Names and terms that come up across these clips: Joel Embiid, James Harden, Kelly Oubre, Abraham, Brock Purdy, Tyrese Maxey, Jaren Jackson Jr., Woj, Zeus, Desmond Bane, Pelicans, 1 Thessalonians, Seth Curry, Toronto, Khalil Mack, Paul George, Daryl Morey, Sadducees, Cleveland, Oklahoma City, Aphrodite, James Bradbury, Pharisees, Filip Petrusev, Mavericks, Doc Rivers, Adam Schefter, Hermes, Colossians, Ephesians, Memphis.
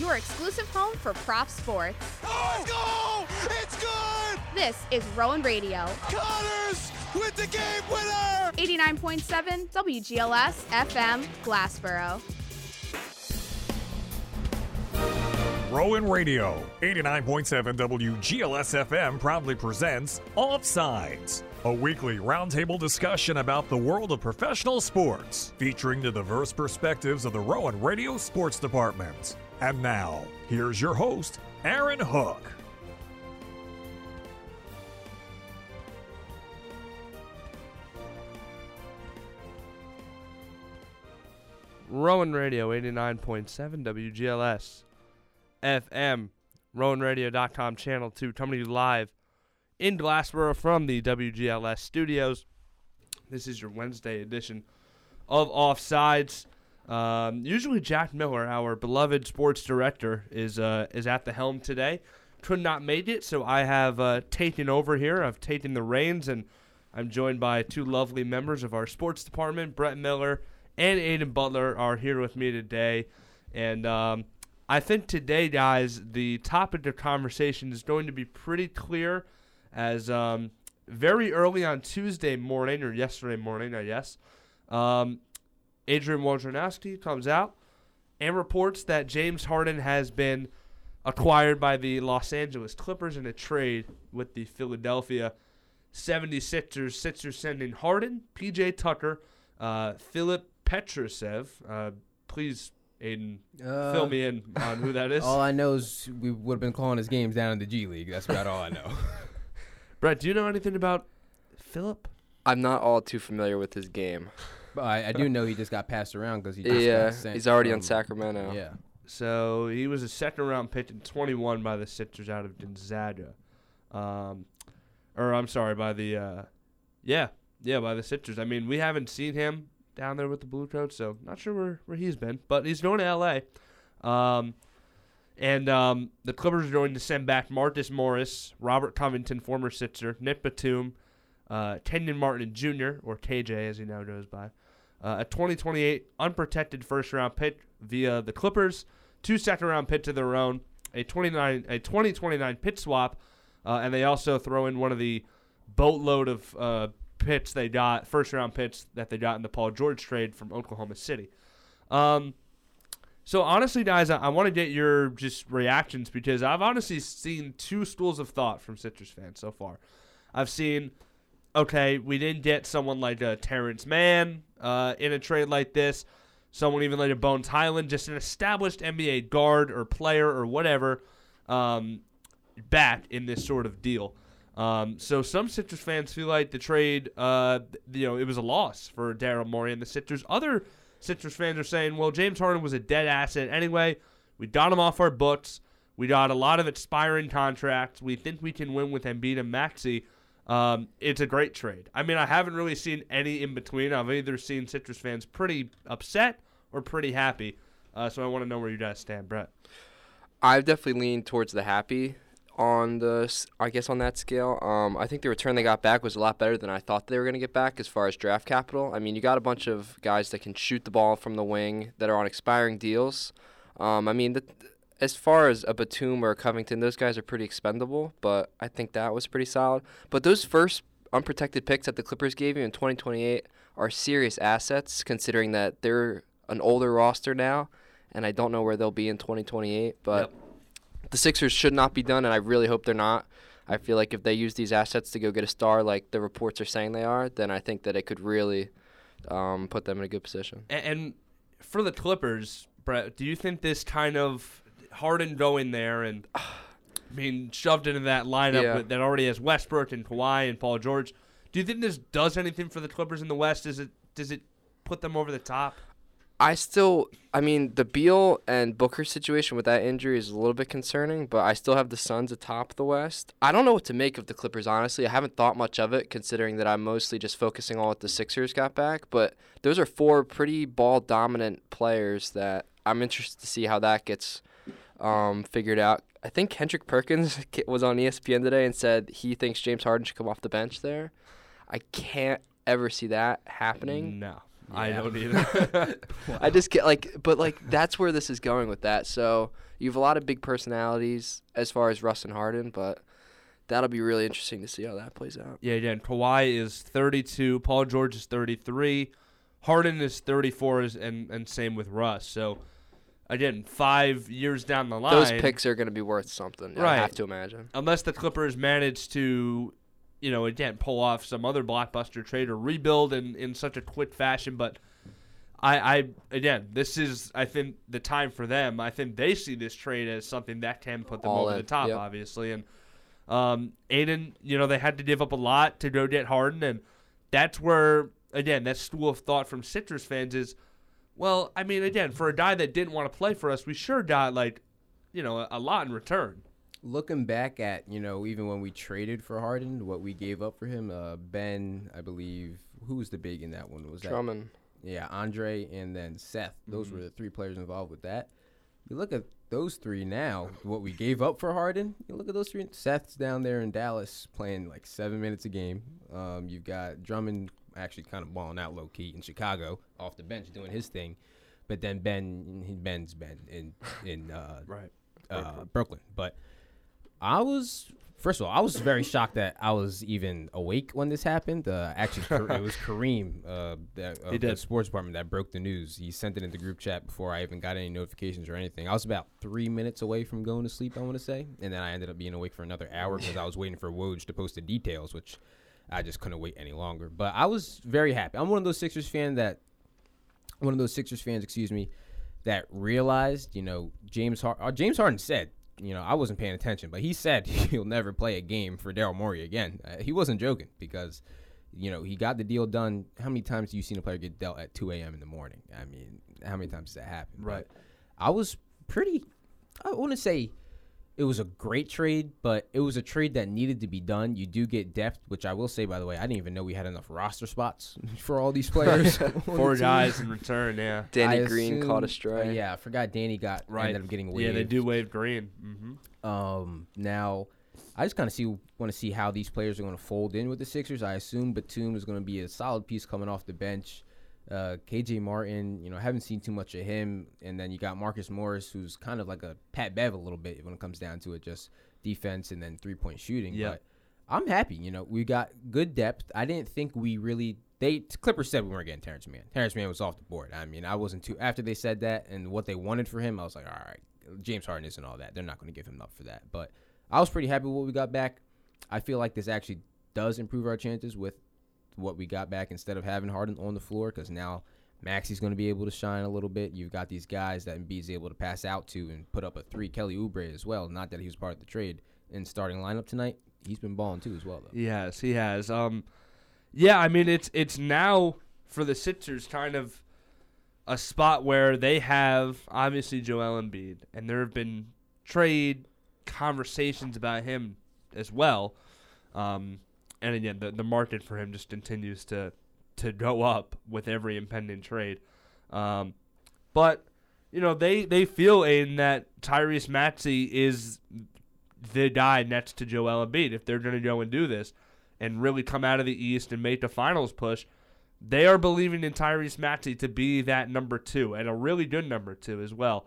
your exclusive home for prop sports. Oh, let's go! It's good! This is Rowan Radio. Connors with the game winner! 89.7 WGLS FM, Glassboro. Rowan Radio, 89.7 WGLS FM proudly presents Offsides, a weekly roundtable discussion about the world of professional sports, featuring the diverse perspectives of the Rowan Radio Sports Department. And now, here's your host, Aaron Hook. Rowan Radio, 89.7 WGLS FM, RowanRadio.com, Channel 2, coming to you live in Glassboro from the WGLS studios. This is your Wednesday edition of Offsides. Usually Jack Miller, our beloved sports director, is at the helm today. Could not make it, so I have taken over here. I've taken the reins, and I'm joined by two lovely members of our sports department. Brett Miller and Aiden Butler are here with me today, and I think today, guys, the topic of conversation is going to be pretty clear, as very early on Tuesday morning, or yesterday morning, I guess, Adrian Wojnarowski comes out and reports that James Harden has been acquired by the Los Angeles Clippers in a trade with the Philadelphia 76ers. Sixers sending Harden, PJ Tucker, Filip Petrusev. Please, Aiden, fill me in on who that is. All I know is we would have been calling his games down in the G League. That's about all I know. Brett, do you know anything about Philip? I'm not all too familiar with his game. But I do know he just got passed around because he just got sent. He's already on Sacramento. Yeah. So he was a second-round pick in 21 by the Sixers out of Gonzaga. By the Sixers. I mean, we haven't seen him down there with the Blue Coats, so not sure where he's been, but he's going to L.A. The Clippers are going to send back Marcus Morris, Robert Covington, former Sixer, Nick Batum, Kenyon Martin Jr., or KJ as he now goes by, a 2028 unprotected first-round pick via the Clippers, 2 second-round picks of their own, a 2029 pick swap, and they also throw in one of the boatload of first round picks that they got in the Paul George trade from Oklahoma City. So honestly, guys, I want to get your just reactions, because I've honestly seen two schools of thought from Sixers fans so far. I've seen, okay, we didn't get someone like a Terrence Mann in a trade like this, someone even like a Bones Highland, just an established NBA guard or player or whatever back in this sort of deal. So some Sixers fans feel like the trade, it was a loss for Daryl Morey and the Sixers. Other Sixers fans are saying, well, James Harden was a dead asset anyway. We got him off our books. We got a lot of expiring contracts. We think we can win with Embiid and Maxey. It's a great trade. I mean, I haven't really seen any in between. I've either seen Sixers fans pretty upset or pretty happy. So I want to know where you guys stand, Brett. I've definitely leaned towards the happy on that scale. I think the return they got back was a lot better than I thought they were going to get back as far as draft capital. I mean, you got a bunch of guys that can shoot the ball from the wing that are on expiring deals. As far as a Batum or a Covington, those guys are pretty expendable, but I think that was pretty solid. But those first unprotected picks that the Clippers gave you in 2028 are serious assets, considering that they're an older roster now, and I don't know where they'll be in 2028, but... Yep. The Sixers should not be done, and I really hope they're not. I feel like if they use these assets to go get a star like the reports are saying they are, then I think that it could really put them in a good position. And for the Clippers, Brett, do you think this kind of Harden going there and being shoved into that lineup that already has Westbrook and Kawhi and Paul George, do you think this does anything for the Clippers in the West? Does it put them over the top? The Beal and Booker situation with that injury is a little bit concerning, but I still have the Suns atop the West. I don't know what to make of the Clippers, honestly. I haven't thought much of it, considering that I'm mostly just focusing on what the Sixers got back, but those are four pretty ball-dominant players that I'm interested to see how that gets figured out. I think Kendrick Perkins was on ESPN today and said he thinks James Harden should come off the bench there. I can't ever see that happening. No. Yeah. I don't either. Wow. I just get but that's where this is going with that. So you have a lot of big personalities as far as Russ and Harden, but that'll be really interesting to see how that plays out. Yeah, again, Kawhi is 32, Paul George is 33, Harden is 34, and same with Russ. So again, 5 years down the line, those picks are going to be worth something. Right. I have to imagine, unless the Clippers manage to, again, pull off some other blockbuster trade or rebuild in such a quick fashion. But this is, I think, the time for them. I think they see this trade as something that can put them over the top, yep. Obviously. And Aiden, they had to give up a lot to go get Harden. And that's where, again, that school of thought from Citrus fans is, well, I mean, again, for a guy that didn't want to play for us, we sure got, a lot in return. Looking back at, even when we traded for Harden, what we gave up for him, Ben, I believe, who was the big in that one? Was Drummond. Yeah, Andre and then Seth. Those were the three players involved with that. You look at those three now, what we gave up for Harden, you look at those three. Seth's down there in Dallas playing 7 minutes a game. You've got Drummond actually kind of balling out low-key in Chicago off the bench doing his thing. But then Ben's been in right. Brooklyn. But I was very shocked that I was even awake when this happened. It was Kareem of the sports department that broke the news. He sent it in the group chat before I even got any notifications or anything. I was about 3 minutes away from going to sleep, I want to say, and then I ended up being awake for another hour because I was waiting for Woj to post the details, which I just couldn't wait any longer. But I was very happy. I'm one of those Sixers fans that realized, James Harden said, I wasn't paying attention, but he said he'll never play a game for Daryl Morey again. He wasn't joking because, he got the deal done. How many times do you see a player get dealt at 2 a.m. in the morning? I mean, how many times does that happen? Right. But I was I want to say it was a great trade, but it was a trade that needed to be done. You do get depth, which I will say, by the way, I didn't even know we had enough roster spots for all these players. Four guys in return, yeah. Danny Green caught a strike. Yeah, I forgot Danny ended up getting waived. Yeah, they do waive Green. Mm-hmm. Now, I just kind of want to see how these players are going to fold in with the Sixers. I assume Batum is going to be a solid piece coming off the bench. KJ Martin, haven't seen too much of him. And then you got Marcus Morris, who's kind of like a Pat Bev a little bit when it comes down to it, just defense and then three-point shooting. Yep. But I'm happy. We got good depth. I didn't think we really – Clippers said we weren't getting Terrence Mann. Terrence Mann was off the board. I mean, I wasn't too – after they said that and what they wanted for him, I was like, all right, James Harden isn't all that. They're not going to give him up for that. But I was pretty happy with what we got back. I feel like this actually does improve our chances with – what we got back instead of having Harden on the floor, because now Maxey's going to be able to shine a little bit. You've got these guys that Embiid's able to pass out to and put up a three. Kelly Oubre as well. Not that he was part of the trade in starting lineup tonight. He's been balling too as well, though. Yes, he has. I mean, it's now for the Sixers kind of a spot where they have obviously Joel Embiid, and there have been trade conversations about him as well. And again, the market for him just continues to go up with every impending trade. But, they feel, Aiden, that Tyrese Maxey is the guy next to Joel Embiid. If they're going to go and do this and really come out of the East and make the finals push, they are believing in Tyrese Maxey to be that number two, and a really good number two as well.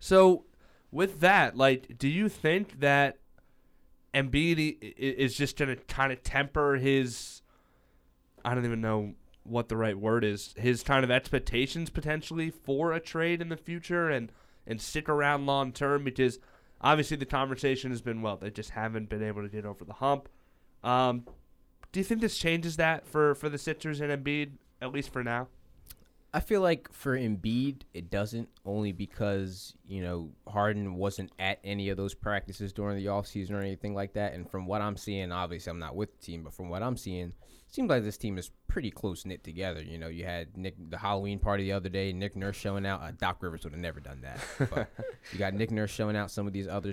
So with that, do you think that Embiid is just going to kind of temper his, I don't even know what the right word is, his kind of expectations potentially for a trade in the future and stick around long term? Because obviously the conversation has been, well, they just haven't been able to get over the hump. Do you think this changes that for the Sixers and Embiid, at least for now? I feel like for Embiid, it doesn't, only because, Harden wasn't at any of those practices during the offseason or anything like that. And from what I'm seeing, obviously I'm not with the team, but from what I'm seeing, it seems like this team is pretty close-knit together. You had the Halloween party the other day, Nick Nurse showing out. Doc Rivers would have never done that. But you got Nick Nurse showing out, some of these other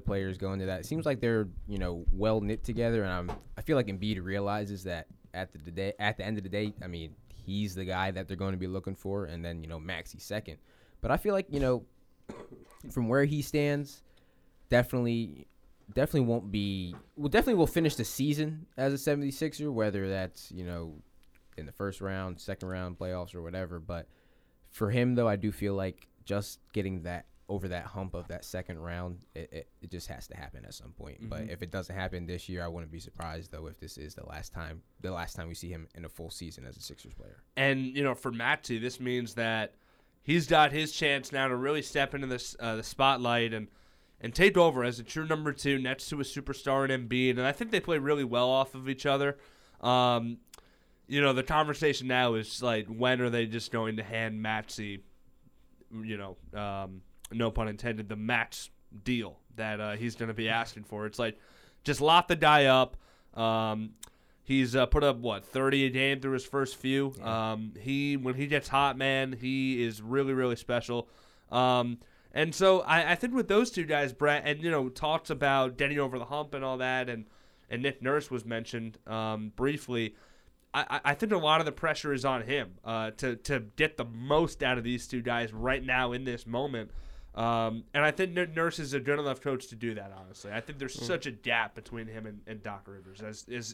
players going to that. It seems like they're, well-knit together, and I feel like Embiid realizes that at the end of the day, I mean, he's the guy that they're going to be looking for, and then, Maxey second. But I feel like, from where he stands, definitely will finish the season as a 76er, whether that's, in the first round, second round, playoffs, or whatever. But for him, though, I do feel like just getting that over that hump of that second round, it just has to happen at some point. Mm-hmm. But if it doesn't happen this year, I wouldn't be surprised, though, if this is the last time we see him in a full season as a Sixers player. And, you know, for Maxey, this means that he's got his chance now to really step into this the spotlight and take over as a true number two next to a superstar in Embiid. And I think they play really well off of each other. You know, the conversation now is, like, when are they just going to hand Maxey, you know, no pun intended, the max deal that he's going to be asking for. It's like, just lock the guy up. He's put up, 30 a game through his first few. Yeah. When he gets hot, man, he is really, really special. And so I think with those two guys, Brett, and, you know, talks about getting over the hump and all that, and Nick Nurse was mentioned briefly. I think a lot of the pressure is on him to get the most out of these two guys right now in this moment. And I think Nick Nurse is a good enough coach to do that, honestly. I think there's such a gap between him and Doc Rivers,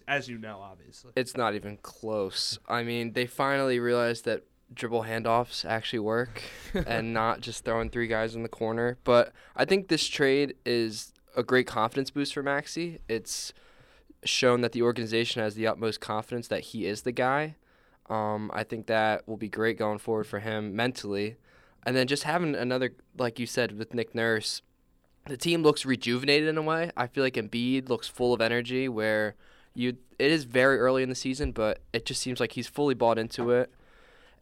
as you know, obviously. It's not even close. I mean, they finally realized that dribble handoffs actually work and not just throwing three guys in the corner. But I think this trade is a great confidence boost for Maxey. It's shown that the organization has the utmost confidence that he is the guy. I think that will be great going forward for him mentally. And then just having another, like you said, with Nick Nurse, the team looks rejuvenated in a way. I feel like Embiid looks full of energy where it is very early in the season, but it just seems like he's fully bought into it.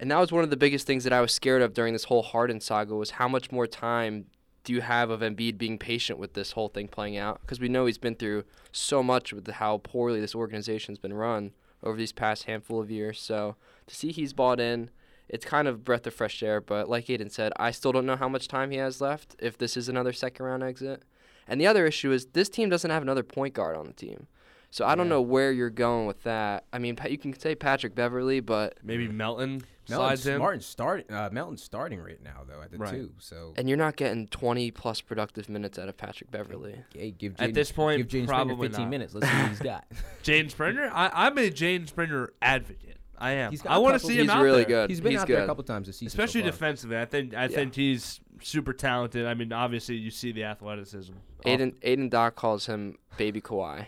And that was one of the biggest things that I was scared of during this whole Harden saga was how much more time do you have of Embiid being patient with this whole thing playing out? Because we know he's been through so much with how poorly this organization's been run over these past handful of years. So to see he's bought in, it's kind of a breath of fresh air. But like Aiden said, I still don't know how much time he has left if this is another second-round exit. And the other issue is this team doesn't have another point guard on the team. So I don't know where you're going with that. I mean, you can say Patrick Beverley, but maybe Melton's starting right now, though, at the two. So and you're not getting 20-plus productive minutes out of Patrick Beverley. Hey, at this point, give James Springer 15 minutes. Let's see what he's got. James Springer? I'm a James Springer advocate. I am. I want to see him out there. He's really good. He's been out there a couple times this season. Especially defensively. I think he's super talented. I mean, obviously, you see the athleticism. Aiden Doc calls him Baby Kawhi.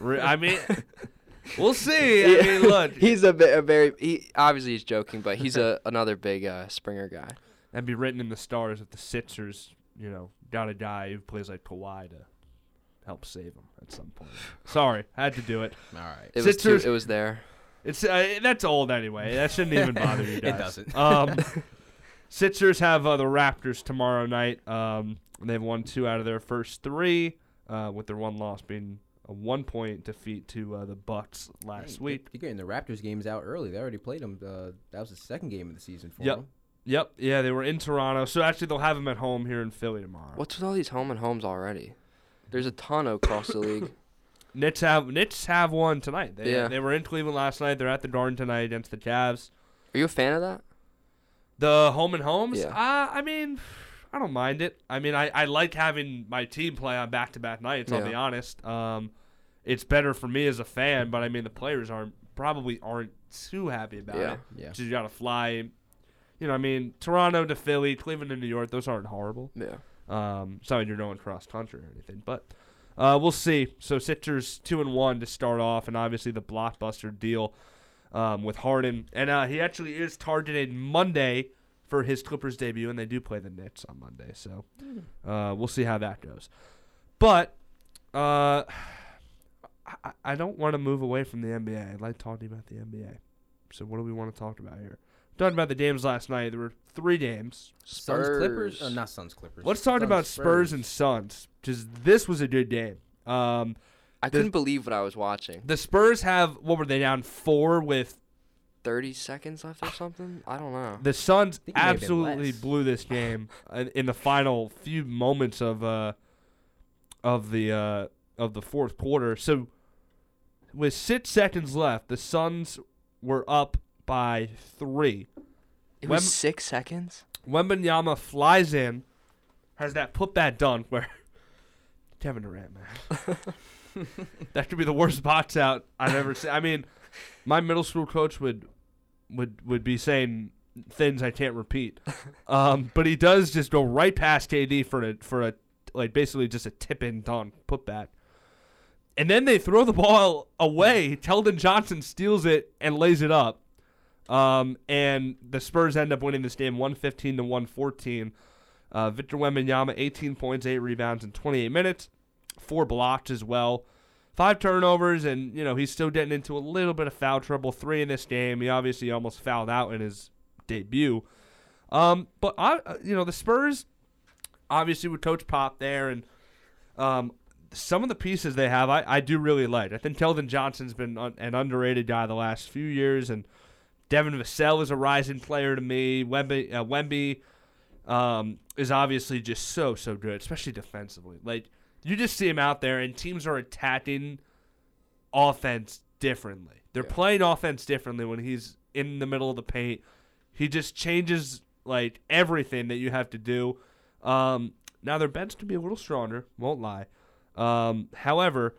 I mean, we'll see. I mean, look, he's obviously he's joking, but he's another big Springer guy. That'd be written in the stars if the Sixers, you know, got a guy who plays like Kawhi to help save them at some point. Sorry, had to do it. All right, it was there. It's that's old anyway. That shouldn't even bother you guys. It doesn't. Sixers have the Raptors tomorrow night. They've won 2 out of their first 3, with their one loss being a 1-point defeat to the Bucks last week. You're getting the Raptors games out early. They already played them. That was the second game of the season for them. Yep. Yeah, they were in Toronto. So, actually, they'll have them at home here in Philly tomorrow. What's with all these home-and-homes already? There's a ton across the league. Knicks have one tonight. They were in Cleveland last night. They're at the Garden tonight against the Cavs. Are you a fan of that? The home-and-homes? Yeah. I mean, I don't mind it. I mean, I like having my team play on back-to-back nights, I'll be honest. It's better for me as a fan, but, I mean, the players probably aren't too happy about it. Yeah. So you got to fly. You know, I mean, Toronto to Philly, Cleveland to New York, those aren't horrible. Yeah. It's not like you're going cross-country or anything, but we'll see. So, Sixers 2-1 to start off, and obviously the blockbuster deal with Harden. And he actually is targeted Monday for his Clippers debut, and they do play the Knicks on Monday. So we'll see how that goes. But I don't want to move away from the NBA. I like talking about the NBA. So what do we want to talk about here? We're talking about the games last night. There were 3 games. Suns-Clippers? Not Suns-Clippers. Let's talk about Spurs and Suns, because this was a good game. I couldn't believe what I was watching. The Spurs have, what were they, down 4 with 30 seconds left or something? I don't know. The Suns absolutely blew this game in the final few moments of the fourth quarter. So with 6 seconds left, the Suns were up by 3. It was 6 seconds? Wembanyama flies in, has that putback dunk where Kevin Durant, man. That could be the worst box out I've ever seen. I mean, My middle school coach would be saying things I can't repeat. But he does just go right past KD for a like basically just a tip-in dunk putback. And then they throw the ball away. Teldon Johnson steals it and lays it up. And the Spurs end up winning this game 115 to 114. Victor Wembanyama, 18 points, 8 rebounds in 28 minutes, 4 blocks as well, 5 turnovers, and he's still getting into a little bit of foul trouble. 3 in this game. He obviously almost fouled out in his debut. But the Spurs, obviously with Coach Pop there, and some of the pieces they have, I do really like. I think Keldon Johnson's been an underrated guy the last few years, and Devin Vassell is a rising player to me. Wemby is obviously just so good, especially defensively. Like, you just see him out there, and teams are attacking offense differently. They're playing offense differently when he's in the middle of the paint. He just changes, like, everything that you have to do. Now, their bench could be a little stronger, won't lie. However,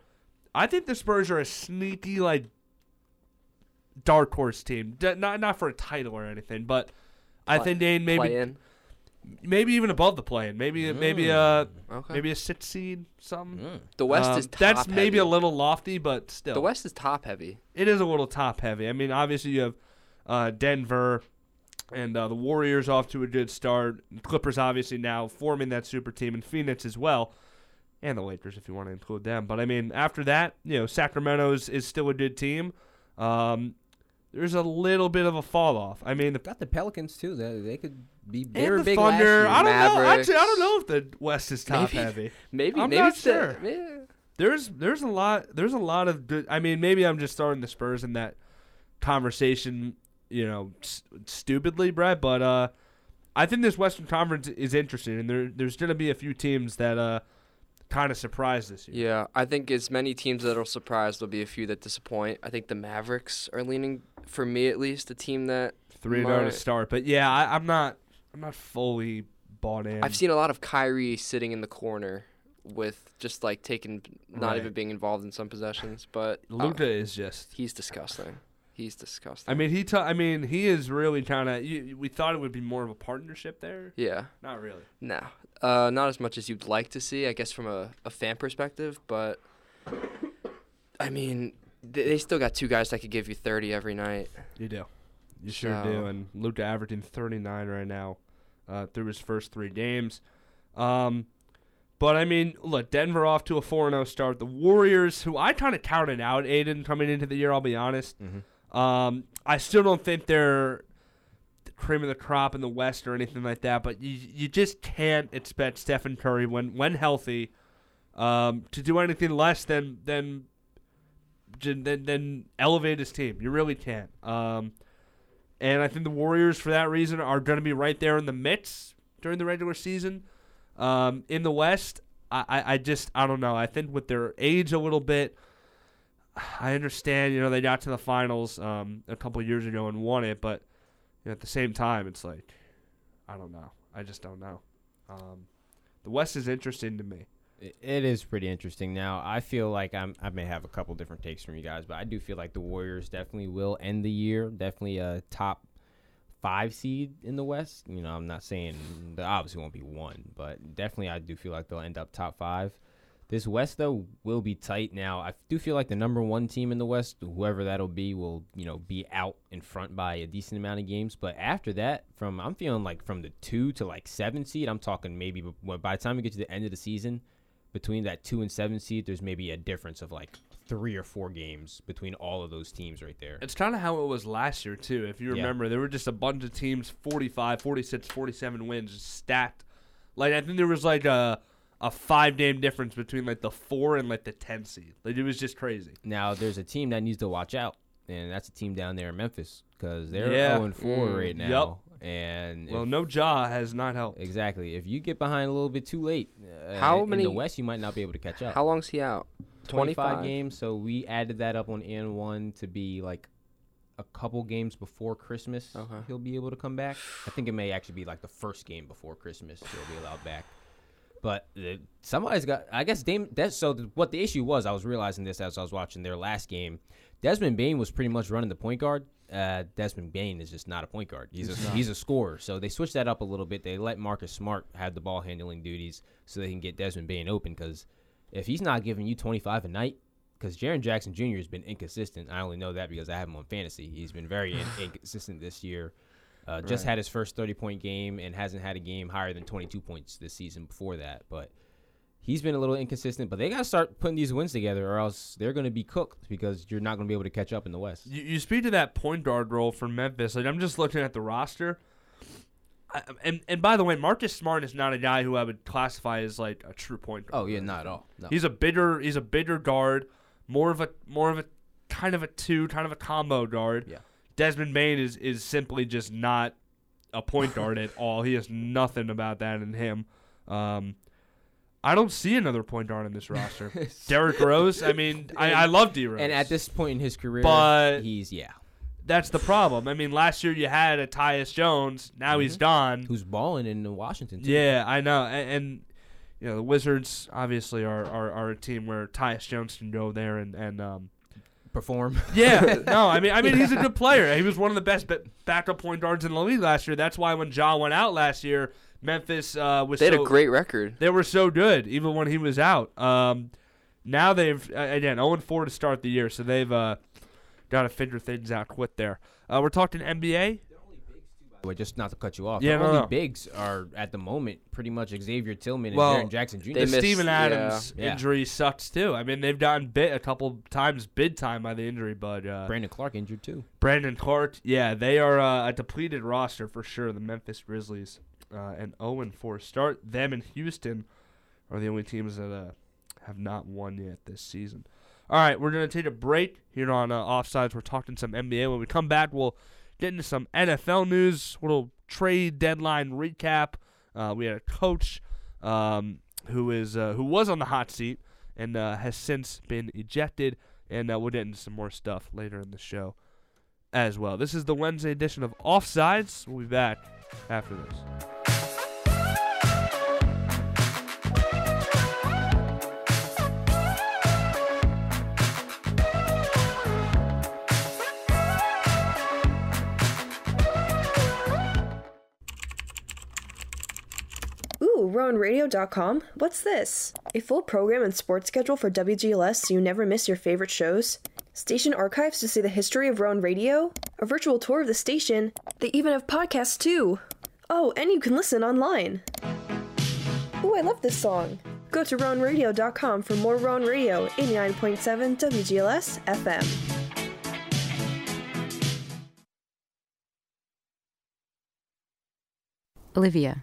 I think the Spurs are a sneaky, like, dark horse team. Not for a title or anything, but I think they maybe even above the play-in. Maybe a 6th seed, something. The West is top heavy. That's maybe a little lofty, but still. The West is top heavy. It is a little top heavy. I mean, obviously you have Denver and the Warriors off to a good start. Clippers obviously now forming that super team, and Phoenix as well. And the Lakers, if you want to include them. But, I mean, after that, Sacramento is still a good team. There's a little bit of a fall-off. I mean, got the Pelicans, too. They could be very big last year. I don't know. Actually, I don't know if the West is top-heavy. Maybe I'm not sure. There's a lot of good – I mean, maybe I'm just starting the Spurs in that conversation, stupidly, Brad. But I think this Western Conference is interesting, and there's going to be a few teams that kind of surprised this year. Yeah, I think as many teams that are surprised, there'll be a few that disappoint. I think the Mavericks are leaning, for me at least, the team that 3-0 to start. But yeah, I'm not fully bought in. I've seen a lot of Kyrie sitting in the corner with just like taking, not even being involved in some possessions. But Luka is just—he's disgusting. He's disgusting. I mean, he is really kind of. We thought it would be more of a partnership there. Yeah. Not really. No. Not as much as you'd like to see, I guess, from a fan perspective, but, I mean, they still got two guys that could give you 30 every night. You do. You sure do, and Luka averaging 39 right now through his first 3 games. But, I mean, look, Denver off to a 4-0 start. The Warriors, who I kind of counted out, Aiden, coming into the year, I'll be honest. Mm-hmm. I still don't think they're cream of the crop in the West or anything like that, but you just can't expect Stephen Curry when healthy to do anything less than elevate his team. You really can't. And I think the Warriors, for that reason, are going to be right there in the mix during the regular season. In the West, I don't know. I think with their age a little bit, I understand, they got to the finals a couple years ago and won it, but at the same time, it's like, I don't know. I just don't know. The West is interesting to me. It is pretty interesting. Now, I feel like I may have a couple different takes from you guys, but I do feel like the Warriors definitely will end the year. Definitely a top 5 seed in the West. I'm not saying they obviously won't be 1, but definitely I do feel like they'll end up top 5. This West, though, will be tight. Now, I do feel like the number 1 team in the West, whoever that'll be, will, be out in front by a decent amount of games. But after that, I'm feeling like from the 2 to, 7 seed, I'm talking maybe by the time we get to the end of the season, between that 2 and 7 seed, there's maybe a difference of, 3 or 4 games between all of those teams right there. It's kind of how it was last year, too. If you remember, there were just a bunch of teams, 45, 46, 47 wins, just stacked. I think there was, a 5-game difference between the 4 and the 10 seed. It was just crazy. Now there's a team that needs to watch out, and that's a team down there in Memphis because they're 0-4 right now. Yep. And no Ja has not helped. Exactly. If you get behind a little bit too late, in the West you might not be able to catch up. How long's he out? 25 games. So we added that up on N1 to be a couple games before Christmas. Okay. He'll be able to come back. I think it may actually be the first game before Christmas he'll be allowed back. But somebody's got, I guess, so what the issue was, I was realizing this as I was watching their last game. Desmond Bane was pretty much running the point guard. Desmond Bane is just not a point guard. He's a scorer. So they switched that up a little bit. They let Marcus Smart have the ball handling duties so they can get Desmond Bane open, because if he's not giving you 25 a night, because Jaren Jackson Jr. has been inconsistent. I only know that because I have him on fantasy. He's been very inconsistent this year. Just had his first 30-point game and hasn't had a game higher than 22 points this season before that. But he's been a little inconsistent. But they got to start putting these wins together, or else they're going to be cooked, because you're not going to be able to catch up in the West. You speak to that point guard role for Memphis. Like, I'm just looking at the roster. And by the way, Marcus Smart is not a guy who I would classify as like a true point guard. Oh, yeah, not at all. No. He's a bigger guard, more of a kind of a two, kind of a combo guard. Yeah. Desmond Bane is simply just not a point guard at all. He has nothing about that in him. I don't see another point guard in this roster. Derrick Rose, I mean, I love D. Rose. And at this point in his career, but he's, yeah. That's the problem. I mean, last year you had a Tyus Jones. Now he's gone. Who's balling in Washington too. Yeah, I know. And you know, the Wizards obviously are a team where Tyus Jones can go there and perform. Yeah, no, I mean he's a good player. He was one of the best backup point guards in the league last year. That's why when Ja went out last year, Memphis had a great record. They were so good even when he was out. Now they've again 0-4 to start the year, so they've got to figure things out quick there. We're talking NBA. Just not to cut you off. Yeah, the only bigs are at the moment pretty much Xavier Tillman and Jaren Jackson Jr. The Steven Adams injury sucks too. I mean, they've gotten bit a couple times big time by the injury, but Brandon Clark injured too. Brandon Clark, yeah, they are a depleted roster for sure. The Memphis Grizzlies, an 0-4 start. Them and Houston are the only teams that have not won yet this season. All right, we're going to take a break here on Offsides. We're talking some NBA. When we come back, we'll get into some NFL news, little trade deadline recap. We had a coach who was on the hot seat and has since been ejected, and we'll get into some more stuff later in the show as well. This is the Wednesday edition of Offsides. We'll be back after this. RowanRadio.com? What's this? A full program and sports schedule for WGLS so you never miss your favorite shows? Station archives to see the history of Rowan Radio? A virtual tour of the station? They even have podcasts too! Oh, and you can listen online! Ooh, I love this song! Go to RowanRadio.com for more Rowan Radio, 89.7 WGLS FM. Olivia.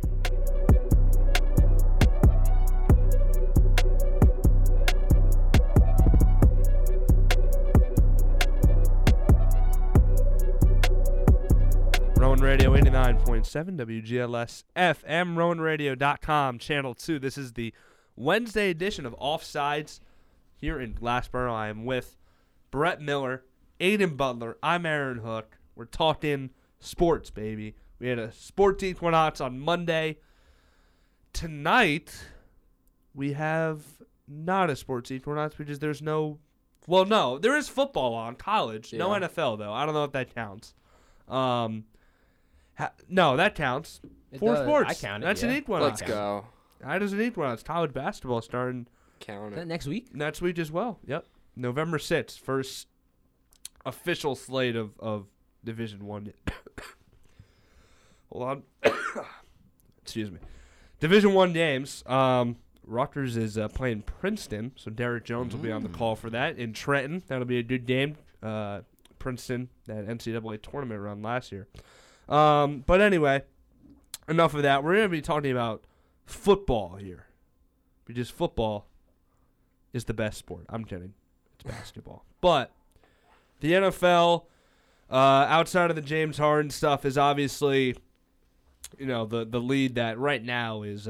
Rowan Radio 89.7 WGLS FM, RowanRadio.com, Channel 2. This is the Wednesday edition of Offsides here in Glassboro. I am with Brett Miller, Aiden Butler. I'm Aaron Hook. We're talking sports, baby. We had a sports equinox on Monday. Tonight, we have not a sports equinox because there's no – well, no, there is football on, college. Yeah. No NFL, though. I don't know if that counts. No, that counts. It does. Sports. I count it. That's an equinox. Let's go. I just need one. It's college basketball starting. Count it. Next week? Next week as well. Yep. November 6th, first official slate of Division One. Hold on. Excuse me. Division One games. Rutgers is playing Princeton, so Derrick Jones will be on the call for that. In Trenton, that'll be a good game. Princeton, that NCAA tournament run last year. But anyway, enough of that. We're going to be talking about football here. Because football is the best sport. I'm kidding. It's basketball. But the NFL, outside of the James Harden stuff, is obviously, you know, the lead that right now is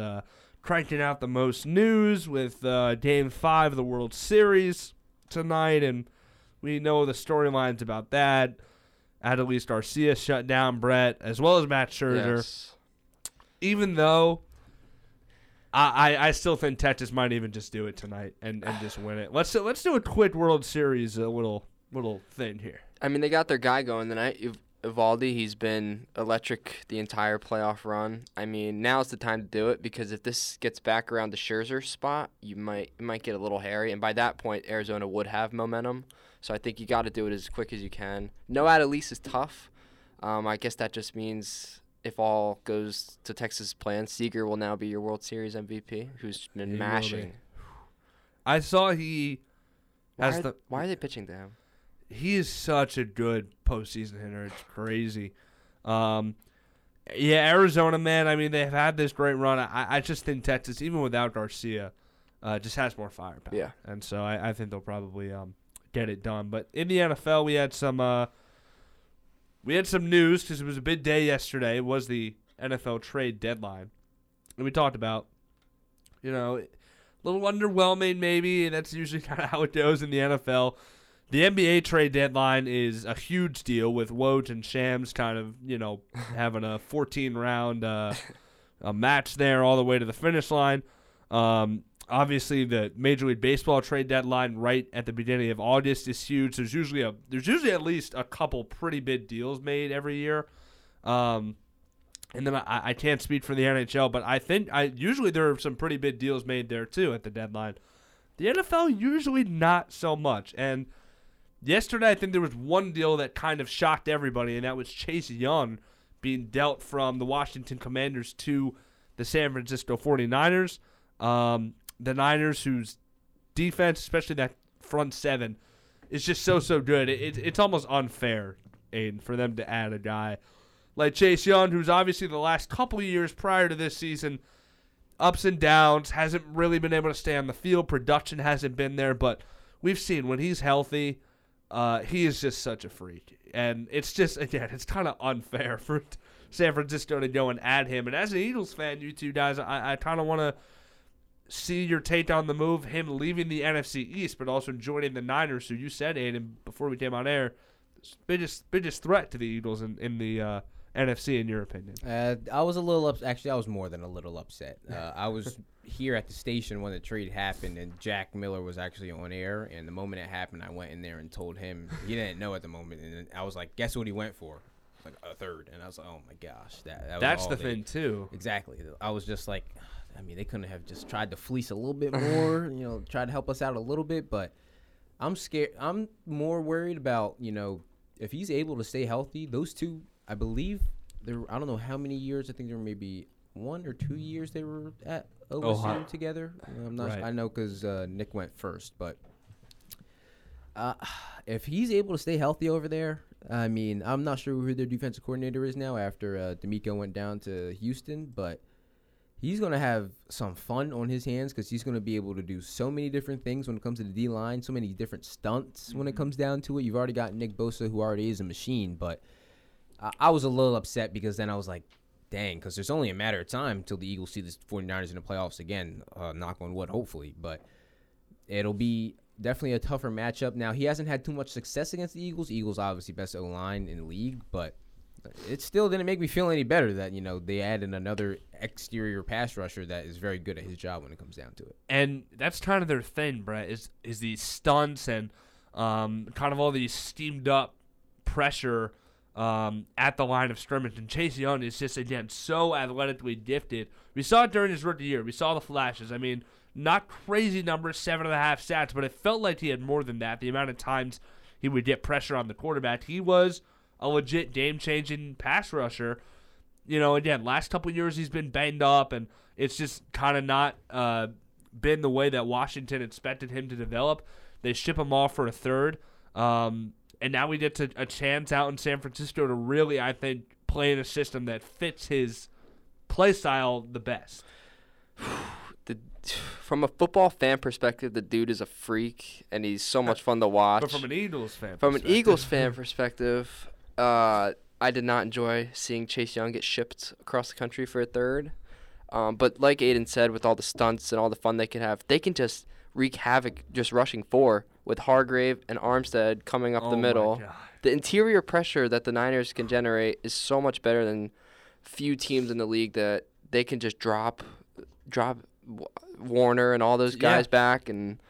cranking out the most news with Game 5 of the World Series tonight. And we know the storylines about that. Adolis Garcia shut down Brett, as well as Matt Scherzer. Yes. Even though I still think Texas might even just do it tonight and just win it. Let's do a quick World Series little thing here. I mean, they got their guy going tonight. Evaldi, he's been electric the entire playoff run. I mean, now's the time to do it because if this gets back around the Scherzer spot, it might get a little hairy. And by that point, Arizona would have momentum. So I think you got to do it as quick as you can. No Adolis is tough. I guess that just means if all goes to Texas' plan, Seager will now be your World Series MVP, who's been mashing. I saw he. Why are they pitching to him? He is such a good postseason hitter. It's crazy. Yeah, Arizona, man. I mean, they've had this great run. I just think Texas, even without Garcia, just has more firepower. Yeah. And so I think they'll probably get it done. But in the NFL, we had some news because it was a big day yesterday. It was the NFL trade deadline. And we talked about, you know, a little underwhelming maybe. And that's usually kind of how it goes in the NFL. The NBA trade deadline is a huge deal with Woj and Shams kind of, you know, having a 14-round a match there all the way to the finish line. Obviously, the Major League Baseball trade deadline right at the beginning of August is huge. There's usually at least a couple pretty big deals made every year. And then I can't speak for the NHL, but I think usually there are some pretty big deals made there too at the deadline. The NFL usually not so much. And yesterday, I think there was one deal that kind of shocked everybody, and that was Chase Young being dealt from the Washington Commanders to the San Francisco 49ers. The Niners, whose defense, especially that front seven, is just so good. It's almost unfair, Aiden, for them to add a guy like Chase Young, who's obviously the last couple of years prior to this season, ups and downs, hasn't really been able to stay on the field. Production hasn't been there, but we've seen when he's healthy, he is just such a freak. And it's just, again, it's kind of unfair for San Francisco to go and add him. And as an Eagles fan, you two guys, I kind of want to see your take on the move, him leaving the NFC East, but also joining the Niners, who you said, Aiden, before we came on air, biggest threat to the Eagles in the NFC, in your opinion. I was a little upset. Actually, I was more than a little upset. I was here at the station when the trade happened, and Jack Miller was actually on air, and the moment it happened, I went in there and told him. He didn't know at the moment, and I was like, guess what he went for? Like a third. And I was like, oh, my gosh. That's the thing, too. Exactly. I was just like, I mean, they couldn't have just tried to fleece a little bit more, you know, tried to help us out a little bit, but I'm scared. I'm more worried about, you know, if he's able to stay healthy, those two, I believe, I don't know how many years. I think there were maybe 1 or 2 years they were at OSU together. I'm not sure. I know because Nick went first, but if he's able to stay healthy over there, I mean, I'm not sure who their defensive coordinator is now after D'Amico went down to Houston, but he's going to have some fun on his hands because he's going to be able to do so many different things when it comes to the D-line, so many different stunts when it comes down to it. You've already got Nick Bosa, who already is a machine, but I was a little upset because then I was like, dang, because there's only a matter of time until the Eagles see the 49ers in the playoffs again, knock on wood, hopefully. But it'll be definitely a tougher matchup. Now, he hasn't had too much success against the Eagles. Eagles, obviously, best O-line in the league, but it still didn't make me feel any better that, you know, they added another exterior pass rusher that is very good at his job when it comes down to it. And that's kind of their thing, Brett, is these stunts and kind of all these steamed up pressure at the line of scrimmage. And Chase Young is just, again, so athletically gifted. We saw it during his rookie year. We saw the flashes. I mean, not crazy numbers, 7.5 sacks, but it felt like he had more than that. The amount of times he would get pressure on the quarterback. He was a legit game-changing pass rusher. You know, again, last couple years he's been banged up, and it's just kind of not been the way that Washington expected him to develop. They ship him off for a third. And now we get to a chance out in San Francisco to really, I think, play in a system that fits his play style the best. From a football fan perspective, the dude is a freak, and he's so much fun to watch. But from an Eagles fan perspective, I did not enjoy seeing Chase Young get shipped across the country for a third. But like Aiden said, with all the stunts and all the fun they can have, they can just wreak havoc just rushing four with Hargrave and Armstead coming up the middle. The interior pressure that the Niners can generate is so much better than few teams in the league that they can just drop Warner and all those guys back, and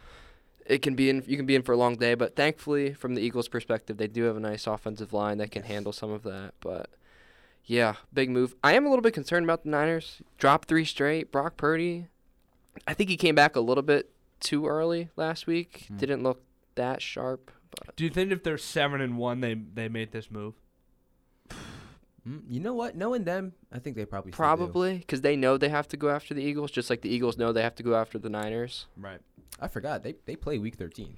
it can be in. You can be in for a long day. But thankfully, from the Eagles' perspective, they do have a nice offensive line that can handle some of that. But yeah, big move. I am a little bit concerned about the Niners. Drop three straight. Brock Purdy. I think he came back a little bit too early last week. Didn't look that sharp. But. Do you think if they're 7-1, they made this move? You know what? Knowing them, I think they probably because they know they have to go after the Eagles, just like the Eagles know they have to go after the Niners. Right. I forgot they play Week 13.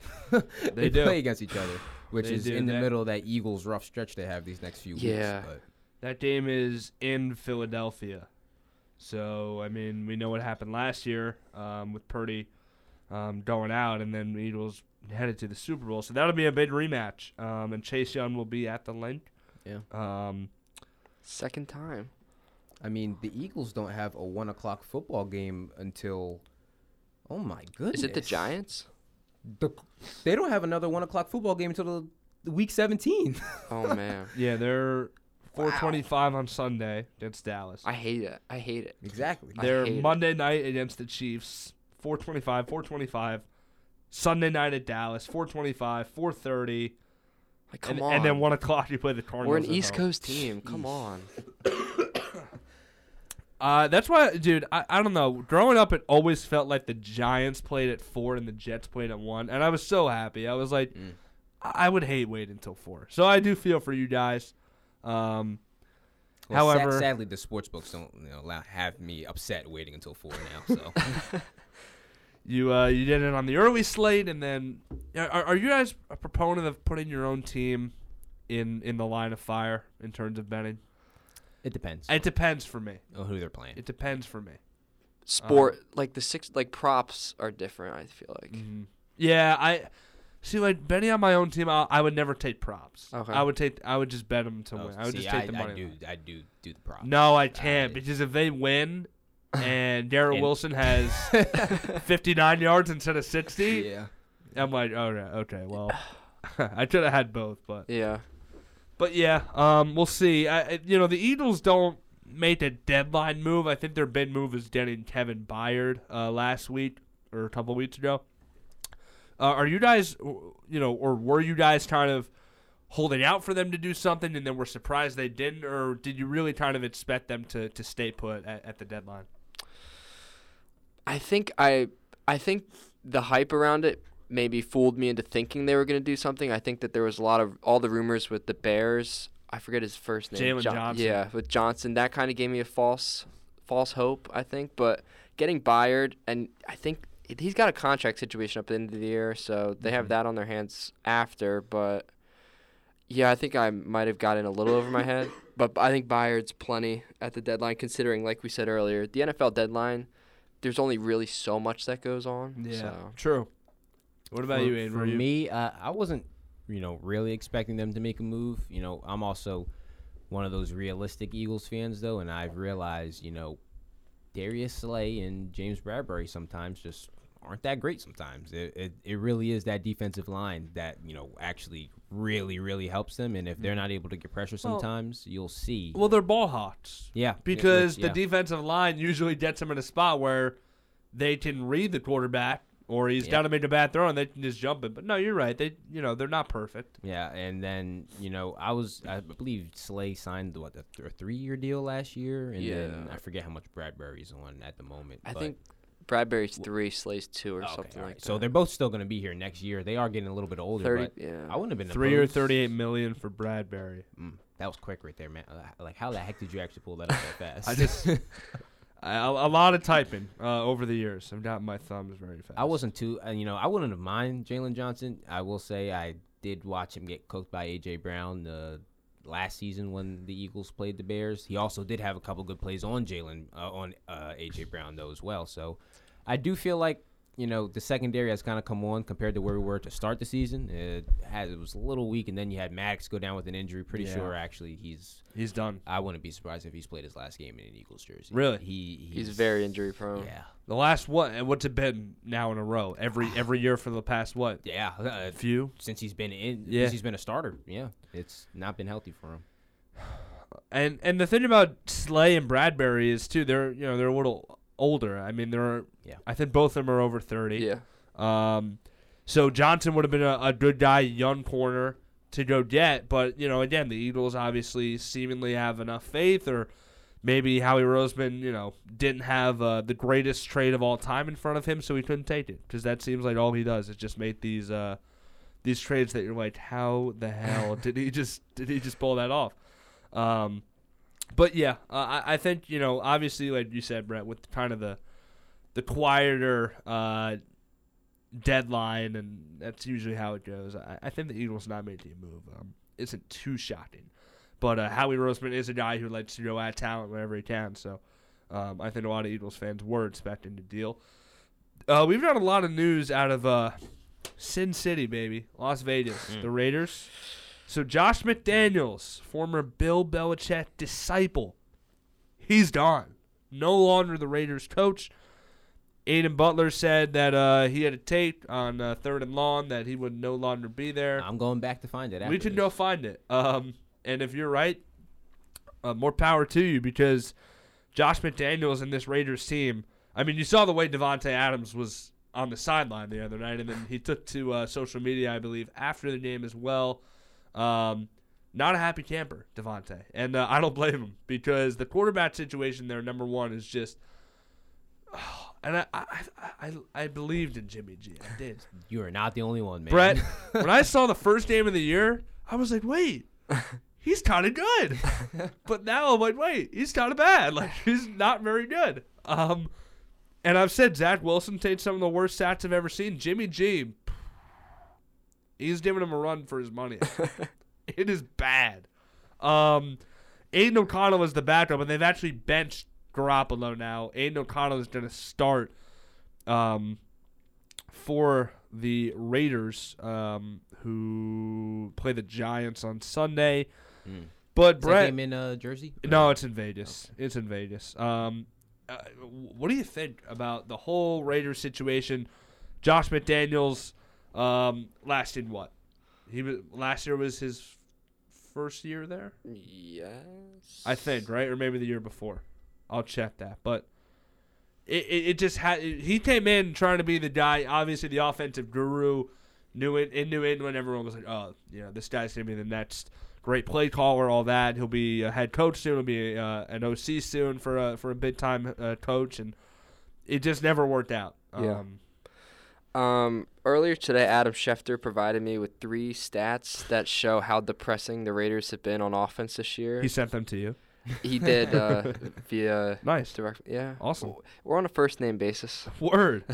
they play against each other, which is in the middle of that Eagles rough stretch they have these next few weeks. But. That game is in Philadelphia, so I mean we know what happened last year with Purdy going out, and then the Eagles headed to the Super Bowl. So that'll be a big rematch, and Chase Young will be at the link. Yeah. Second time. I mean, the Eagles don't have a 1:00 football game until. Oh my goodness! Is it the Giants? They don't have another 1:00 football game until the week 17. Oh man. Yeah, they're 4:25 on Sunday against Dallas. I hate it. Exactly. They're Monday night against the Chiefs. 4:25. Sunday night at Dallas. 4:25. 4:30. Like, come on. And then 1:00 you play the Cardinals. We're an East Coast team. Come on. That's why, dude, I don't know. Growing up, it always felt like the Giants played at 4 and the Jets played at 1. And I was so happy. I was like, I would hate waiting until 4. So I do feel for you guys. Well, however, sadly, the sports books don't have me upset waiting until 4 now. So. You did it on the early slate, and then are you guys a proponent of putting your own team in the line of fire in terms of betting? It depends. It depends for me. Oh, who they're playing. It depends for me. Sport props are different. I feel like. Mm-hmm. Yeah, I see. Like betting on my own team, I would never take props. Okay. I would just bet them to win. I would just take the money. I do the props. No, I can't because if they win. And Darrell Wilson has 59 yards instead of 60. Yeah, I'm like, okay. Well, I could have had both, but we'll see. The Eagles don't make a deadline move. I think their big move is getting Kevin Byard last week or a couple weeks ago. Are you guys, or were you guys kind of holding out for them to do something and then were surprised they didn't, or did you really kind of expect them to stay put at the deadline? I think the hype around it maybe fooled me into thinking they were going to do something. I think that there was a lot of all the rumors with the Bears. I forget his first name. Jalen Johnson. Yeah, with Johnson. That kind of gave me a false hope, I think. But getting Byard, and I think he's got a contract situation up at the end of the year, so they have that on their hands after. But, yeah, I think I might have gotten a little over my head. But I think Byard's plenty at the deadline, considering, like we said earlier, the NFL deadline – there's only really so much that goes on. Yeah, so. True. What about you, Aiden? For me, I wasn't, really expecting them to make a move. I'm also one of those realistic Eagles fans, though, and I've realized, Darius Slay and James Bradbury sometimes just aren't that great sometimes. It really is that defensive line that, actually really, really helps them, and if they're not able to get pressure sometimes, you'll see. Well, they're ball hawks. Yeah. Because the defensive line usually gets them in a spot where they can read the quarterback Or he's down to make a bad throw and they can just jump it. But no, you're right. They, you know, they're not perfect. Yeah, and then, you know, I believe Slay signed a 3-year deal last year, and then I forget how much Bradbury's on at the moment. I think Bradbury's 3, Slay's 2, or something like that. So they're both still going to be here next year. They are getting a little bit older. 30, but I wouldn't have been opposed. $3 or $38 million for Bradbury. That was quick right there, man. Like, how the heck did you actually pull that up that fast? I just. A lot of typing over the years. I'm down my thumbs very fast. I wasn't too, I wouldn't have minded Jalen Johnson. I will say I did watch him get cooked by A.J. Brown last season when the Eagles played the Bears. He also did have a couple good plays on A.J. Brown, though, as well. So I do feel like, the secondary has kind of come on compared to where we were to start the season. It was a little weak, and then you had Maddox go down with an injury. Pretty sure, actually, he's done. I wouldn't be surprised if he's played his last game in an Eagles jersey. Really? He's very injury prone. Yeah. The last what's it been now in a row? Every year for the past what? Yeah, a few since he's been in. Yeah. Since he's been a starter. Yeah, it's not been healthy for him. And the thing about Slay and Bradbury is too they're a little older. I mean, I think both of them are over 30. Yeah. So Johnson would have been a good guy, young corner to go get. But, again, the Eagles obviously seemingly have enough faith, or maybe Howie Roseman, didn't have the greatest trade of all time in front of him, so he couldn't take it. Because that seems like all he does is just make these trades that you're like, how the hell did he just pull that off? But, yeah, I think, obviously, like you said, Brett, with kind of the quieter deadline, and that's usually how it goes, I think the Eagles not making a move isn't too shocking. But Howie Roseman is a guy who likes to go at talent whenever he can, so I think a lot of Eagles fans were expecting the deal. We've got a lot of news out of Sin City, baby, Las Vegas, the Raiders. So Josh McDaniels, former Bill Belichick disciple, he's gone. No longer the Raiders coach. Aiden Butler said that he had a tape on third and long that he would no longer be there. I'm going back to find it. We could go find it. And if you're right, more power to you, because Josh McDaniels and this Raiders team, I mean, you saw the way Devontae Adams was on the sideline the other night, and then he took to social media, I believe, after the game as well. Not a happy camper, Devontae. And I don't blame him, because the quarterback situation there, number one, is just and I believed in Jimmy G. I did. You are not the only one, man. Brett, when I saw the first game of the year, I was like, wait, he's kind of good. But now I'm like, wait, he's kind of bad. Like, he's not very good. And I've said Zach Wilson takes some of the worst stats I've ever seen. Jimmy G, he's giving him a run for his money. It is bad. Aiden O'Connell is the backup, and they've actually benched Garoppolo now. Aiden O'Connell is going to start for the Raiders, who play the Giants on Sunday. But is Brett, that game in Jersey? No, it's in Vegas. Okay. It's in Vegas. What do you think about the whole Raiders situation? Josh McDaniels lasted what? Last year was his first year there? Yes. I think, right? Or maybe the year before. I'll check that. But it just had – he came in trying to be the guy, obviously the offensive guru in New England. Everyone was like, oh, this guy's going to be the next great play caller, all that. He'll be a head coach soon. He'll be an OC soon for a big-time coach. And it just never worked out. Yeah. Earlier today, Adam Schefter provided me with 3 stats that show how depressing the Raiders have been on offense this year. He sent them to you. He did via nice direct. Yeah, awesome. We're on a first name basis. Word.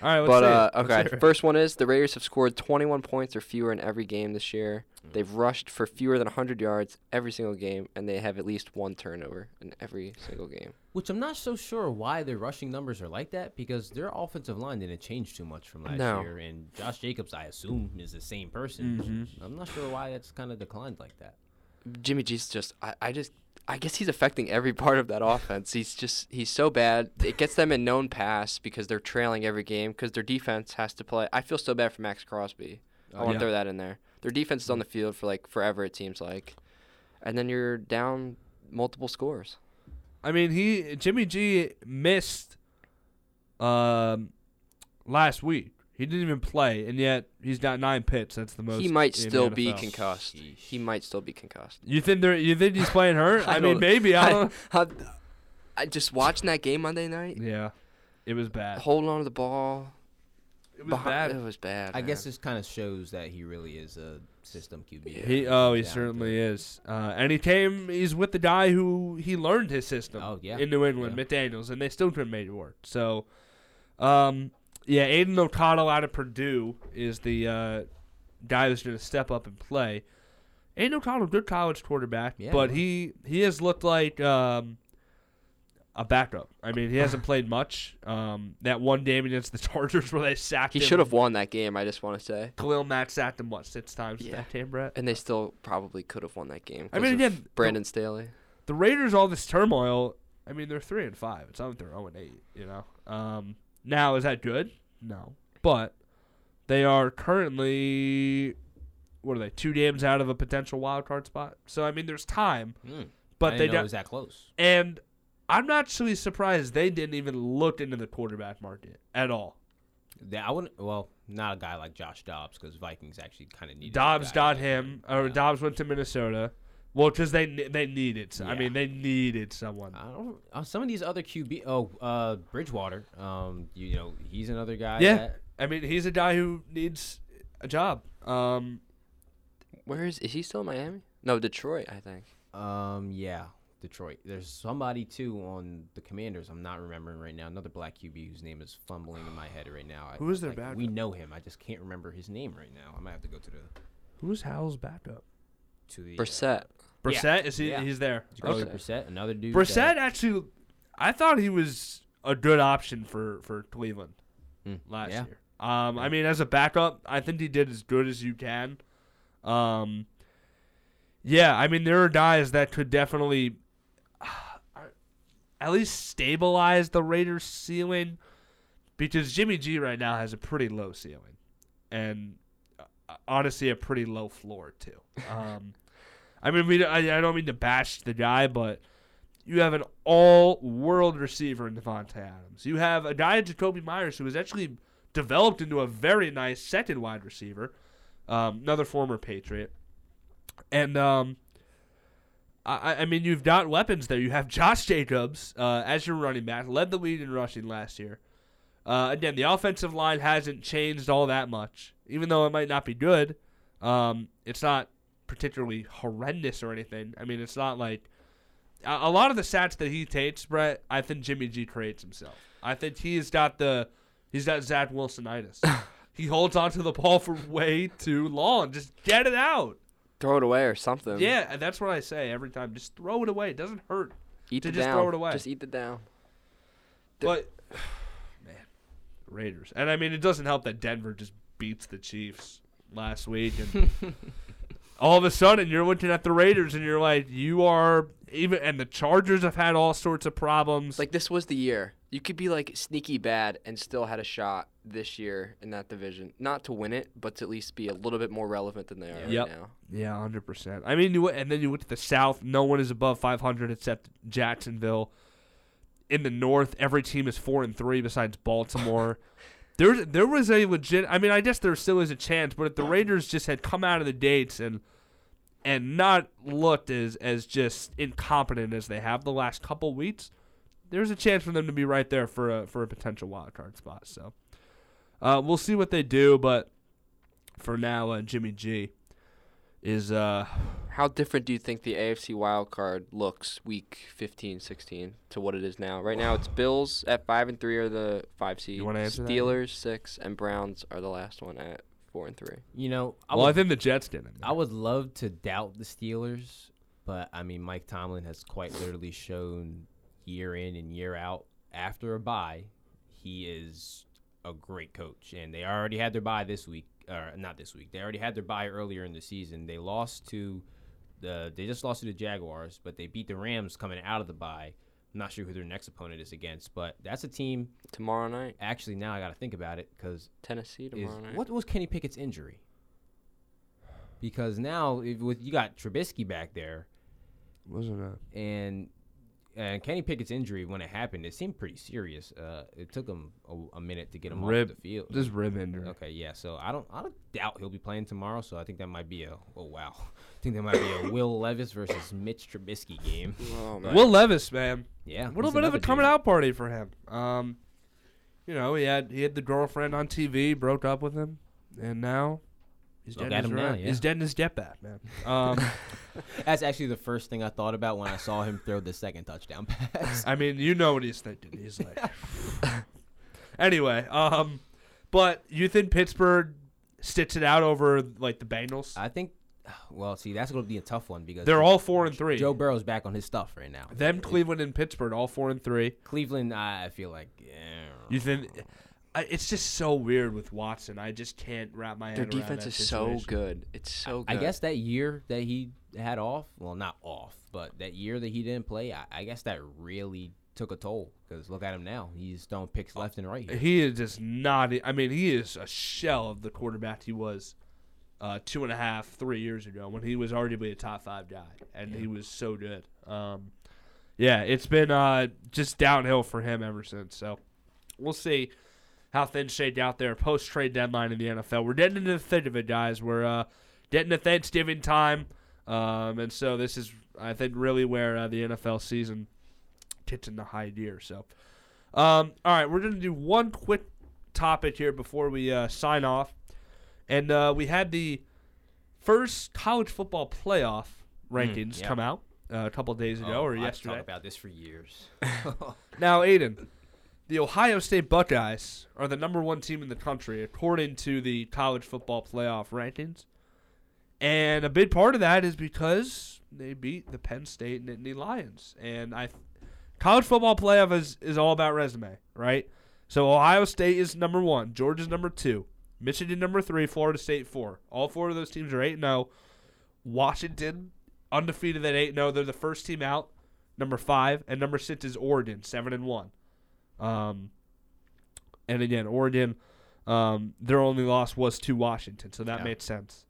All right, okay. First one is the Raiders have scored 21 points or fewer in every game this year. They've rushed for fewer than 100 yards every single game, and they have at least one turnover in every single game. Which I'm not so sure why their rushing numbers are like that, because their offensive line didn't change too much from last year, and Josh Jacobs, I assume, is the same person. Mm-hmm. I'm not sure why that's kind of declined like that. Jimmy G's just I guess he's affecting every part of that offense. He's so bad. It gets them in known pass because they're trailing every game because their defense has to play. I feel so bad for Max Crosby. I want to throw that in there. Their defense is on the field for like forever, it seems like. And then you're down multiple scores. I mean, Jimmy G missed last week. He didn't even play, and yet he's got 9 pits. That's the most. He might still be concussed. He might still be concussed. You think he's playing hurt? I mean, maybe. I just watching that game Monday night. Yeah, it was bad. Holding on to the ball. It was bad. It was bad. I guess this kind of shows that he really is a system QB. Yeah. He certainly is. And he's with the guy who he learned his system in New England, McDaniels, and they still couldn't make it work. So, yeah, Aiden O'Connell out of Purdue is the guy that's going to step up and play. Aiden O'Connell, good college quarterback, but he has looked like a backup. I mean, he hasn't played much. That one game against the Chargers where they sacked him. He should have won that game, I just want to say. Khalil Mack sacked him, 6 times in that game, Brett? And they still probably could have won that game. I mean, again, Brandon Staley. The Raiders, all this turmoil, I mean, they're 3-5. It's not like they're 0-8, you know? Now, is that good? No. But they are currently, 2 games out of a potential wild card spot? So, I mean, there's time. But they know it was that close. And I'm actually surprised they didn't even look into the quarterback market at all. Yeah, I wouldn't. Well, not a guy like Josh Dobbs, because Vikings actually kind of needed Dobbs got him, or Dobbs went to Minnesota. Well, because they needed. Yeah. I mean, they needed someone. I don't. Some of these other QB. Bridgewater. You know, he's another guy. Yeah. I mean, he's a guy who needs a job. Where is he still in Miami? No, Detroit, I think. Yeah, Detroit. There's somebody too on the Commanders. I'm not remembering right now. Another black QB whose name is fumbling in my head right now. Who is their backup? We know him. I just can't remember his name right now. I might have to go to the. Who's Howell's backup? To the Brissett. Brissett? Is he? Yeah. He's there. Okay. Brissett, another dude. Brissett actually, I thought he was a good option for Cleveland last year. I mean, as a backup, I think he did as good as you can. Yeah, I mean, there are guys that could definitely at least stabilize the Raiders' ceiling, because Jimmy G right now has a pretty low ceiling, and honestly, a pretty low floor too. I mean, I don't mean to bash the guy, but you have an all-world receiver in Devontae Adams. You have a guy, Jacoby Myers, who was actually developed into a very nice second wide receiver, another former Patriot. And I mean, you've got weapons there. You have Josh Jacobs as your running back, led the league in rushing last year. Again, the offensive line hasn't changed all that much, even though it might not be good. It's not particularly horrendous or anything. I mean, it's not like a lot of the stats that he takes, Brett. I think Jimmy G creates himself. I think he's got Zach Wilsonitis. He holds onto the ball for way too long. Just get it out. Throw it away or something. Yeah, that's what I say every time. Just throw it away. It doesn't hurt. Throw it away. Just eat the down. But man, Raiders. And I mean, it doesn't help that Denver just beats the Chiefs last week, and all of a sudden you're looking at the Raiders and you're like, and the Chargers have had all sorts of problems. Like, this was the year. You could be like sneaky bad and still had a shot this year in that division. Not to win it, but to at least be a little bit more relevant than they are right now. Yeah, 100%. I mean, and then you look at the South. No one is above 500 except Jacksonville. In the North, every team is 4-3 besides Baltimore. There was a legit – I mean, I guess there still is a chance, but if the Raiders just had come out of the gates and not looked as just incompetent as they have the last couple weeks, there's a chance for them to be right there for a potential wild card spot. So we'll see what they do, but for now, Jimmy G is How different do you think the AFC wild card looks week 15-16 to what it is now? Right now, it's Bills at 5-3 are the 5 seed. Steelers 6 and Browns are the last one at 4-3. You know, I think the Jets didn't. I would love to doubt the Steelers, but I mean, Mike Tomlin has quite literally shown year in and year out after a bye, he is a great coach, and they already had their bye this week. Not this week. They already had their bye earlier in the season. They lost to the Jaguars, but they beat the Rams coming out of the bye. I'm not sure who their next opponent is against, but that's a team tomorrow night. Actually, now I got to think about it, because Tennessee tomorrow night. What was Kenny Pickett's injury? Because now you got Trubisky back there, wasn't it? And And Kenny Pickett's injury, when it happened, it seemed pretty serious. It took him a minute to get him off the field. This rib injury. Okay, yeah. So I don't doubt he'll be playing tomorrow. So I think that might be a Will Levis versus Mitch Trubisky game. Oh, Will Levis, man. Yeah. A little bit of a coming out party for him. You know, he had the girlfriend on TV, broke up with him, and now. He's dead in his stepdad, man. That's actually the first thing I thought about when I saw him throw the second touchdown pass. I mean, you know what he's thinking. He's like... Anyway, but you think Pittsburgh sticks it out over, like, the Bengals? I think... Well, see, that's going to be a tough one because... They're all 4-3. Joe Burrow's back on his stuff right now. Cleveland, and Pittsburgh, all 4-3. Cleveland, I feel like... Yeah. You think... It's just so weird with Watson. I just can't wrap my head around that. Their defense is so good. It's so good. I guess that year that he had off, well, not off, but that year that he didn't play, I guess that really took a toll because look at him now. He's throwing picks left and right. He is just not – I mean, he is a shell of the quarterback he was 2.5, 3 years ago when he was arguably a top-5 guy, and he was so good. Yeah, it's been just downhill for him ever since. So we'll see how things shake out there post-trade deadline in the NFL. We're getting into the thick of it, guys. We're getting to Thanksgiving time. And so this is, I think, really where the NFL season kicks into high gear. So, all right, we're going to do one quick topic here before we sign off. And we had the first college football playoff rankings come out a couple days ago or yesterday. I've talked about this for years. Now, Aiden. The Ohio State Buckeyes are the number 1 team in the country, according to the college football playoff rankings. And a big part of that is because they beat the Penn State Nittany Lions. And college football playoff is all about resume, right? So Ohio State is number 1. Georgia's number 2. Michigan number 3. Florida State 4. All 4 of those teams are 8-0. Washington, undefeated at 8-0. They're the first team out, number 5. And number 6 is Oregon, 7-1. And again, Oregon, their only loss was to Washington, so that made sense.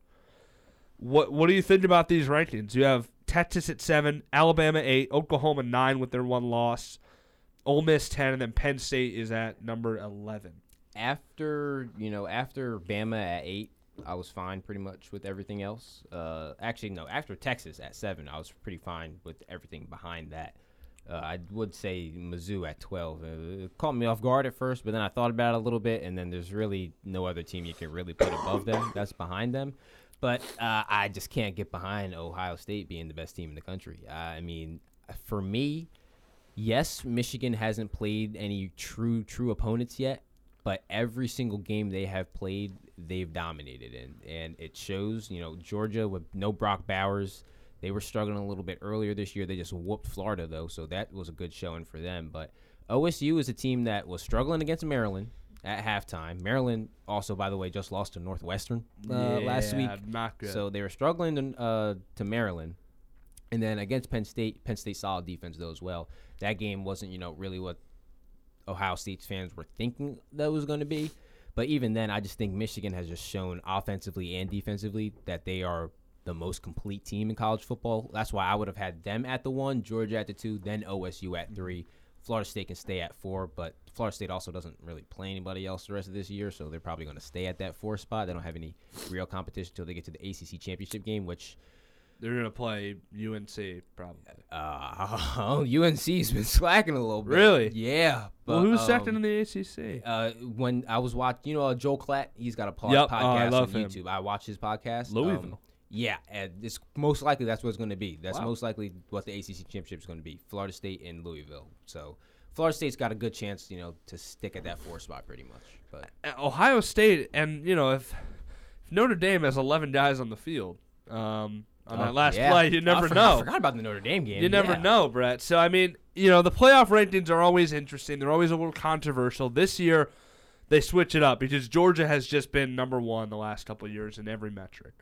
What do you think about these rankings? You have Texas at 7, Alabama 8, Oklahoma 9 with their one loss, Ole Miss 10, and then Penn State is at number 11. After Bama at 8, I was fine pretty much with everything else. Actually, no, after Texas at 7, I was pretty fine with everything behind that. I would say Mizzou at 12. It caught me off guard at first, but then I thought about it a little bit, and then there's really no other team you can really put above them that's behind them. But I just can't get behind Ohio State being the best team in the country. I mean, for me, yes, Michigan hasn't played any true opponents yet, but every single game they have played, they've dominated in. And it shows, Georgia with no Brock Bowers. They were struggling a little bit earlier this year. They just whooped Florida, though, so that was a good showing for them. But OSU is a team that was struggling against Maryland at halftime. Maryland also, by the way, just lost to Northwestern last week. Not good. So they were struggling to Maryland. And then against Penn State solid defense, though, as well. That game wasn't, really what Ohio State's fans were thinking that was going to be. But even then, I just think Michigan has just shown offensively and defensively that they are – the most complete team in college football. That's why I would have had them at the 1, Georgia at the 2, then OSU at 3. Florida State can stay at 4, but Florida State also doesn't really play anybody else the rest of this year, so they're probably going to stay at that 4 spot. They don't have any real competition until they get to the ACC championship game, which they're going to play UNC probably. UNC's been slacking a little bit. Really? Yeah. But, well, who's second in the ACC? When I was watching, Joel Klatt, he's got a podcast on YouTube. I watch his podcast. Louisville. Yeah, and it's most likely that's what it's going to be. That's most likely what the ACC championship is going to be, Florida State and Louisville. So Florida State's got a good chance, to stick at that 4 spot pretty much. But Ohio State, and, if Notre Dame has 11 guys on the field on that last play, you never know. I forgot about the Notre Dame game. You never know, Brett. So, I mean, the playoff rankings are always interesting. They're always a little controversial. This year they switch it up because Georgia has just been number 1 the last couple of years in every metric.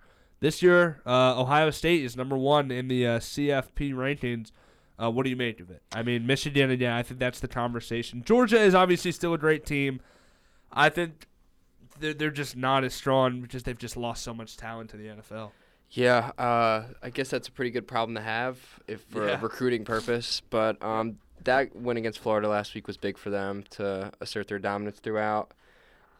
This year, Ohio State is number 1 in the CFP rankings. What do you make of it? I mean, Michigan, again, I think that's the conversation. Georgia is obviously still a great team. I think they're just not as strong because they've just lost so much talent to the NFL. Yeah, I guess that's a pretty good problem to have if for a recruiting purpose. But that win against Florida last week was big for them to assert their dominance throughout.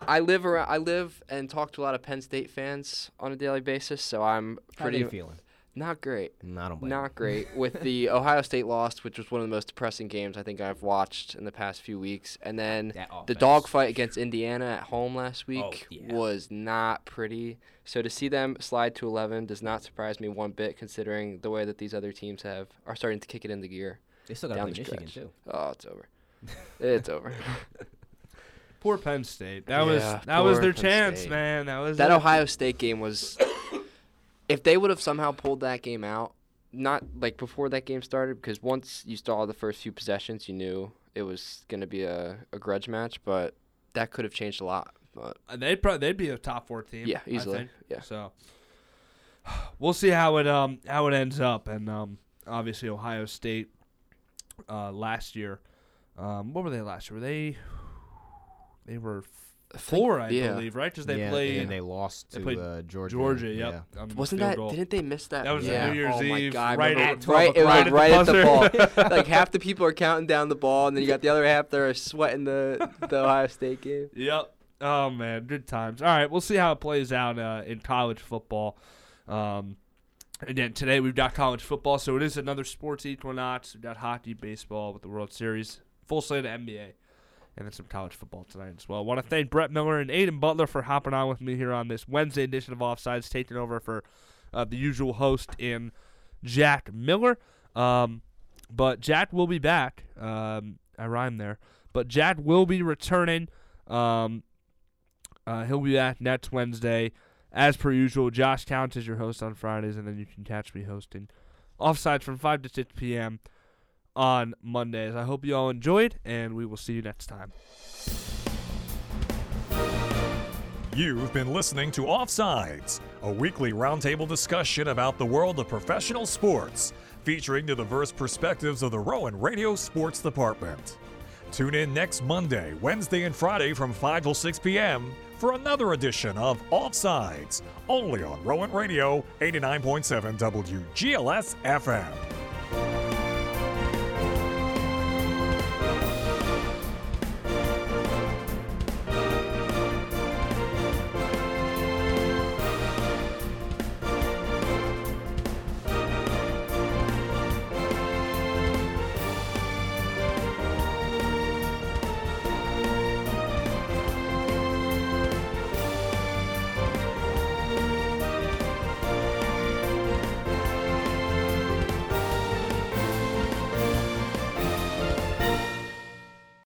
I live and talk to a lot of Penn State fans on a daily basis, so I'm pretty. How are you feeling? Not great. Not great. With the Ohio State loss, which was one of the most depressing games I think I've watched in the past few weeks. And then the dogfight against Indiana at home last week was not pretty. So to see them slide to 11 does not surprise me one bit, considering the way that these other teams are starting to kick it into gear. They still got to play Michigan, too. Oh, it's over. It's over. Poor Penn State. That was their chance, man. That Ohio State game was... If they would have somehow pulled that game out, not like before that game started, because once you saw the first few possessions, you knew it was going to be a grudge match. But that could have changed a lot. But they'd be a top four team. Yeah, easily. I think. Yeah. So we'll see how it ends up. And obviously Ohio State last year. What were they last year? They were. Four, I believe, right? Because they played and they lost to Georgia. Georgia, yep. Yeah. Wasn't that? Goal. Didn't they miss that? That was New Year's Eve. Oh my God! Right at the ball. Like half the people are counting down the ball, and then you got the other half that are sweating the Ohio State game. Yep. Oh man, good times. All right, we'll see how it plays out in college football. Again, today we've got college football, so it is another sports equinox. We've got hockey, baseball with the World Series, full slate of NBA. And then some college football tonight as well. I want to thank Brett Miller and Aiden Butler for hopping on with me here on this Wednesday edition of Offsides, taking over for the usual host in Jack Miller. But Jack will be back. I rhymed there. But Jack will be returning. He'll be back next Wednesday. As per usual, Josh Counts is your host on Fridays, and then you can catch me hosting Offsides from 5 to 6 p.m. on Mondays. I hope you all enjoyed, and we will see you next time. You've been listening to Offsides, a weekly roundtable discussion about the world of professional sports, featuring the diverse perspectives of the Rowan Radio Sports Department. Tune in next Monday, Wednesday, and Friday from 5 till 6 p.m. for another edition of Offsides, only on Rowan Radio 89.7 WGLS FM.